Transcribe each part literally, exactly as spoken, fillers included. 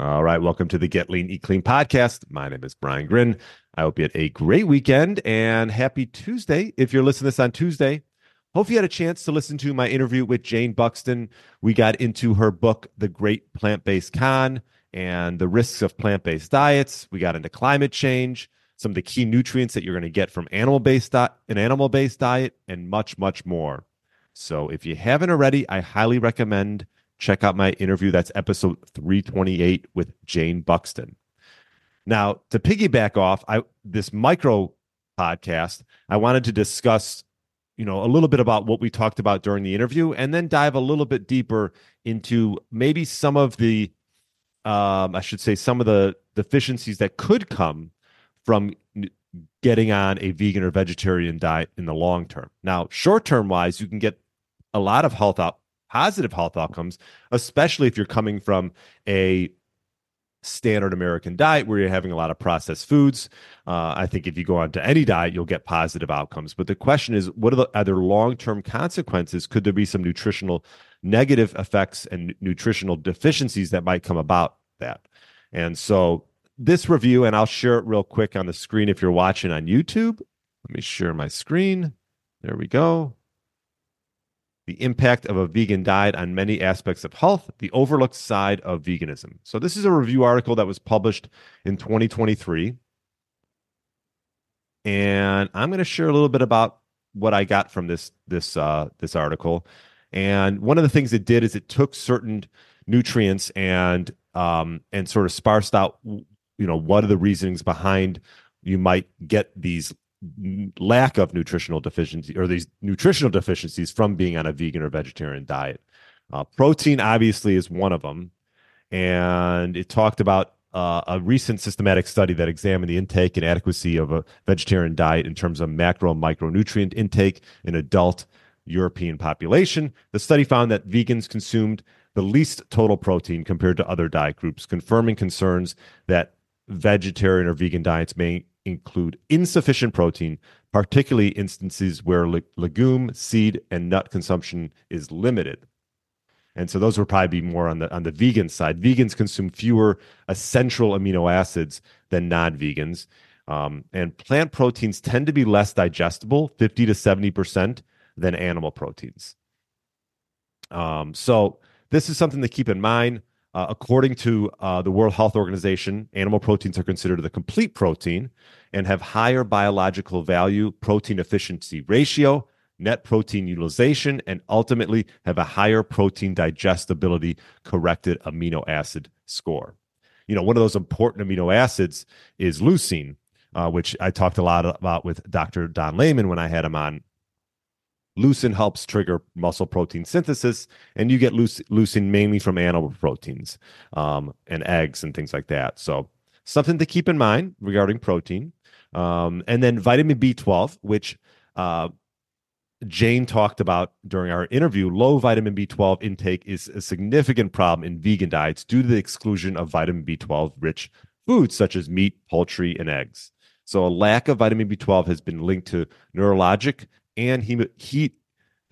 All right, welcome to the Get Lean, Eat Clean podcast. My name is Brian Grin. I hope you had a great weekend and happy Tuesday if you're listening to this on Tuesday. Hope you had a chance to listen to my interview with Jane Buxton. We got into her book, The Great Plant-Based Con, and the risks of plant-based diets. We got into climate change, some of the key nutrients that you're going to get from animal-based di- an animal-based diet, and much, much more. So if you haven't already, I highly recommend check out my interview. That's episode three twenty-eight with Jane Buxton. Now, to piggyback off I, this micro podcast, I wanted to discuss, you know, a little bit about what we talked about during the interview, and then dive a little bit deeper into maybe some of the, um, I should say, some of the deficiencies that could come from getting on a vegan or vegetarian diet in the long term. Now, short term wise, you can get a lot of health out. positive health outcomes, especially if you're coming from a standard American diet where you're having a lot of processed foods. Uh, I think if you go on to any diet, you'll get positive outcomes. But the question is, what are the other long-term consequences? Could there be some nutritional negative effects and nutritional deficiencies that might come about that? And so this review, and I'll share it real quick on the screen if you're watching on YouTube. Let me share my screen. There we go. The impact of a vegan diet on many aspects of health, the overlooked side of veganism. So this is a review article that was published in twenty twenty-three. And I'm going to share a little bit about what I got from this, this, uh, this article. And one of the things it did is it took certain nutrients and, um, and sort of sparsed out, you know, what are the reasonings behind you might get these lack of nutritional deficiency or these nutritional deficiencies from being on a vegan or vegetarian diet. Uh, protein obviously is one of them. And it talked about uh, a recent systematic study that examined the intake and adequacy of a vegetarian diet in terms of macro and micronutrient intake in adult European population. The study found that vegans consumed the least total protein compared to other diet groups, confirming concerns that vegetarian or vegan diets may include insufficient protein, particularly instances where le- legume, seed, and nut consumption is limited. And so those would probably be more on the on the vegan side. Vegans consume fewer essential amino acids than non-vegans. Um, and plant proteins tend to be less digestible, fifty to seventy percent, than animal proteins. Um, so this is something to keep in mind. Uh, according to uh, the World Health Organization, animal proteins are considered the complete protein and have higher biological value, protein efficiency ratio, net protein utilization, and ultimately have a higher protein digestibility corrected amino acid score. You know, one of those important amino acids is leucine, uh, which I talked a lot about with Doctor Don Layman when I had him on. Leucine helps trigger muscle protein synthesis, and you get leucine mainly from animal proteins um, and eggs and things like that. So something to keep in mind regarding protein. Um, and then vitamin B twelve, which uh, Jane talked about during our interview, low vitamin B twelve intake is a significant problem in vegan diets due to the exclusion of vitamin B twelve-rich foods such as meat, poultry, and eggs. So a lack of vitamin B twelve has been linked to neurologic and heat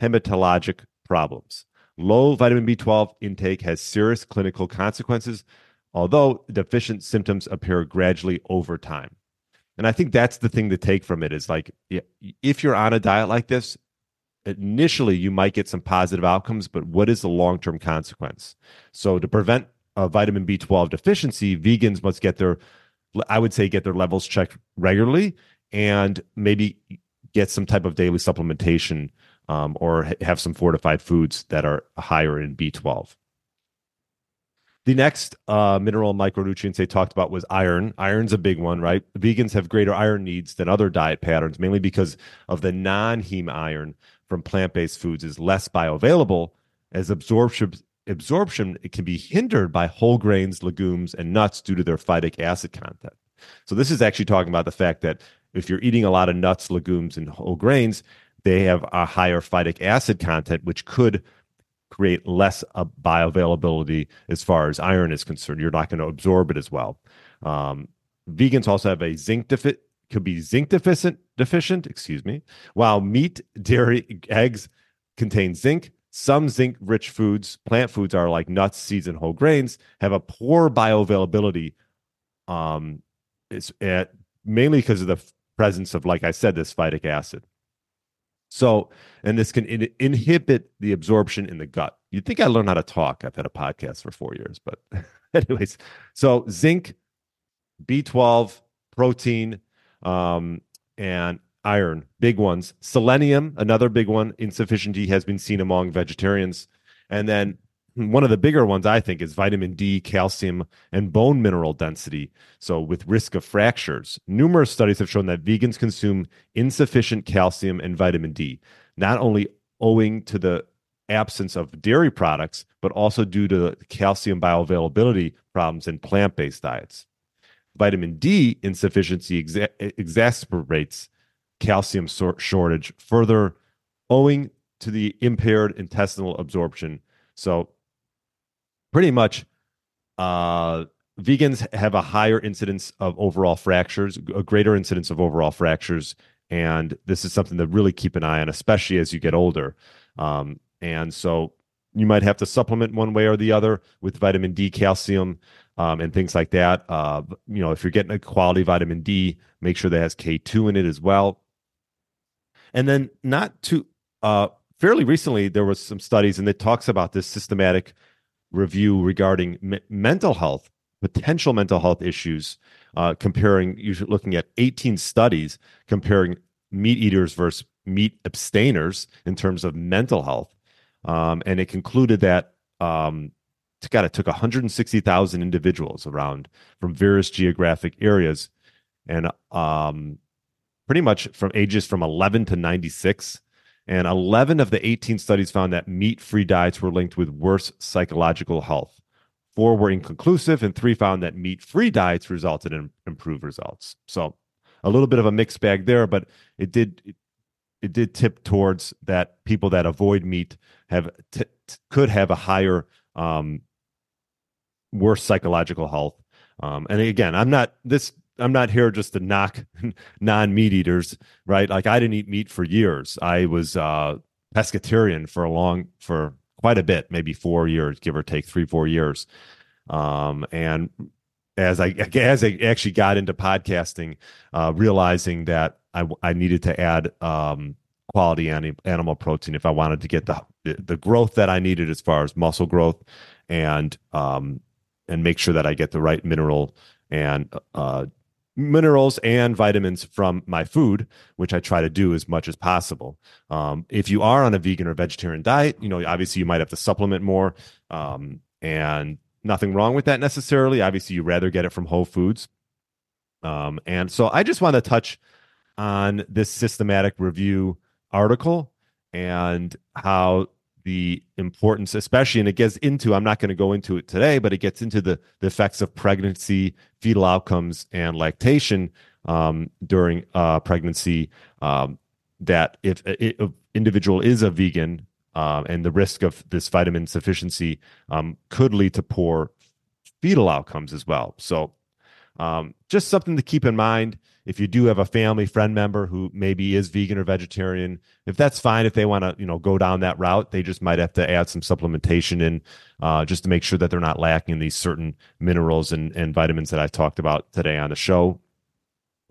hematologic problems. Low vitamin B twelve intake has serious clinical consequences, although deficient symptoms appear gradually over time. And I think that's the thing to take from it is like, if you're on a diet like this, initially you might get some positive outcomes, but what is the long-term consequence? So to prevent a vitamin B twelve deficiency, vegans must get their, I would say, get their levels checked regularly and maybe get some type of daily supplementation um, or ha- have some fortified foods that are higher in B twelve. The next uh, mineral micronutrients they talked about was iron. Iron's a big one, right? Vegans have greater iron needs than other diet patterns, mainly because of the non-heme iron from plant-based foods is less bioavailable as absorption absorption, it can be hindered by whole grains, legumes, and nuts due to their phytic acid content. So this is actually talking about the fact that if you're eating a lot of nuts, legumes, and whole grains, they have a higher phytic acid content, which could create less uh, bioavailability as far as iron is concerned. You're not going to absorb it as well. Um, vegans also have a zinc deficit, could be zinc deficient, deficient, excuse me, while meat, dairy, eggs contain zinc. Some zinc-rich foods, plant foods are like nuts, seeds, and whole grains, have a poor bioavailability, um, it's at, mainly because of the presence of, like I said, this phytic acid. So, and this can in- inhibit the absorption in the gut. You'd think I learned how to talk. I've had a podcast for four years, but anyways. So zinc, B twelve, protein, um, and iron, big ones. Selenium, another big one, insufficient D has been seen among vegetarians. And then one of the bigger ones, I think, is vitamin D, calcium, and bone mineral density. So with risk of fractures, numerous studies have shown that vegans consume insufficient calcium and vitamin D, not only owing to the absence of dairy products, but also due to the calcium bioavailability problems in plant-based diets. Vitamin D insufficiency exa- exacerbates calcium sor- shortage further, owing to the impaired intestinal absorption. So pretty much uh, vegans have a higher incidence of overall fractures, a greater incidence of overall fractures. And this is something to really keep an eye on, especially as you get older. Um, and so you might have to supplement one way or the other with vitamin D, calcium, Um, and things like that. Uh, you know, if you're getting a quality vitamin D, make sure that has K two in it as well. And then, not too uh, fairly recently, there was some studies, and it talks about this systematic review regarding m- mental health, potential mental health issues. Uh, comparing, you're looking at eighteen studies comparing meat eaters versus meat abstainers in terms of mental health, um, and it concluded that. Um, God, it took one hundred sixty thousand individuals around from various geographic areas, and um, pretty much from ages from eleven to ninety-six. And eleven of the eighteen studies found that meat-free diets were linked with worse psychological health. Four were inconclusive, and three found that meat-free diets resulted in improved results. So a little bit of a mixed bag there, but it did it, it did tip towards that people that avoid meat have t- t- could have a higher um worse psychological health. Um, and again, I'm not this. I'm not here just to knock non-meat eaters, right? Like, I didn't eat meat for years. I was uh, pescatarian for a long, for quite a bit, maybe four years, give or take three, four years. Um, and as I as I actually got into podcasting, uh, realizing that I I needed to add um, quality animal protein if I wanted to get the the growth that I needed as far as muscle growth, and um, and make sure that I get the right mineral and uh, minerals and vitamins from my food, which I try to do as much as possible. Um, if you are on a vegan or vegetarian diet, you know, obviously you might have to supplement more, um, and nothing wrong with that necessarily. Obviously, you'd rather get it from whole foods. Um, and so I just want to touch on this systematic review article and how the importance, especially, and it gets into, I'm not going to go into it today, but it gets into the, the effects of pregnancy, fetal outcomes, and lactation um, during uh, pregnancy, um, that if an individual is a vegan, uh, and the risk of this vitamin insufficiency um, could lead to poor fetal outcomes as well. So um, just something to keep in mind. If you do have a family friend member who maybe is vegan or vegetarian, if that's fine, if they want to, you know, go down that route, they just might have to add some supplementation in, uh, just to make sure that they're not lacking these certain minerals and, and vitamins that I talked about today on the show.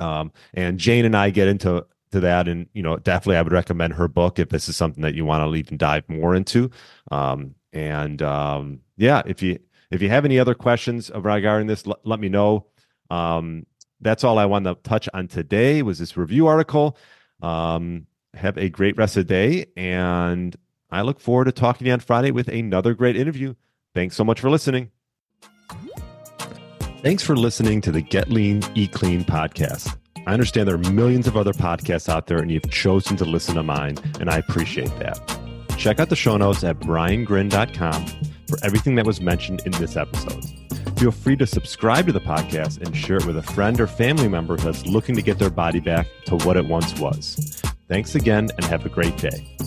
Um, and Jane and I get into to that, and you know, definitely I would recommend her book if this is something that you want to even dive more into. Um, and um, yeah, if you if you have any other questions regarding this, l- let me know. Um, That's all I wanted to touch on today was this review article. Um, have a great rest of the day, and I look forward to talking to you on Friday with another great interview. Thanks so much for listening. Thanks for listening to the Get Lean, Eat Clean podcast. I understand there are millions of other podcasts out there, and you've chosen to listen to mine, and I appreciate that. Check out the show notes at brian grin dot com. for everything that was mentioned in this episode. Feel free to subscribe to the podcast and share it with a friend or family member that's looking to get their body back to what it once was. Thanks again and have a great day.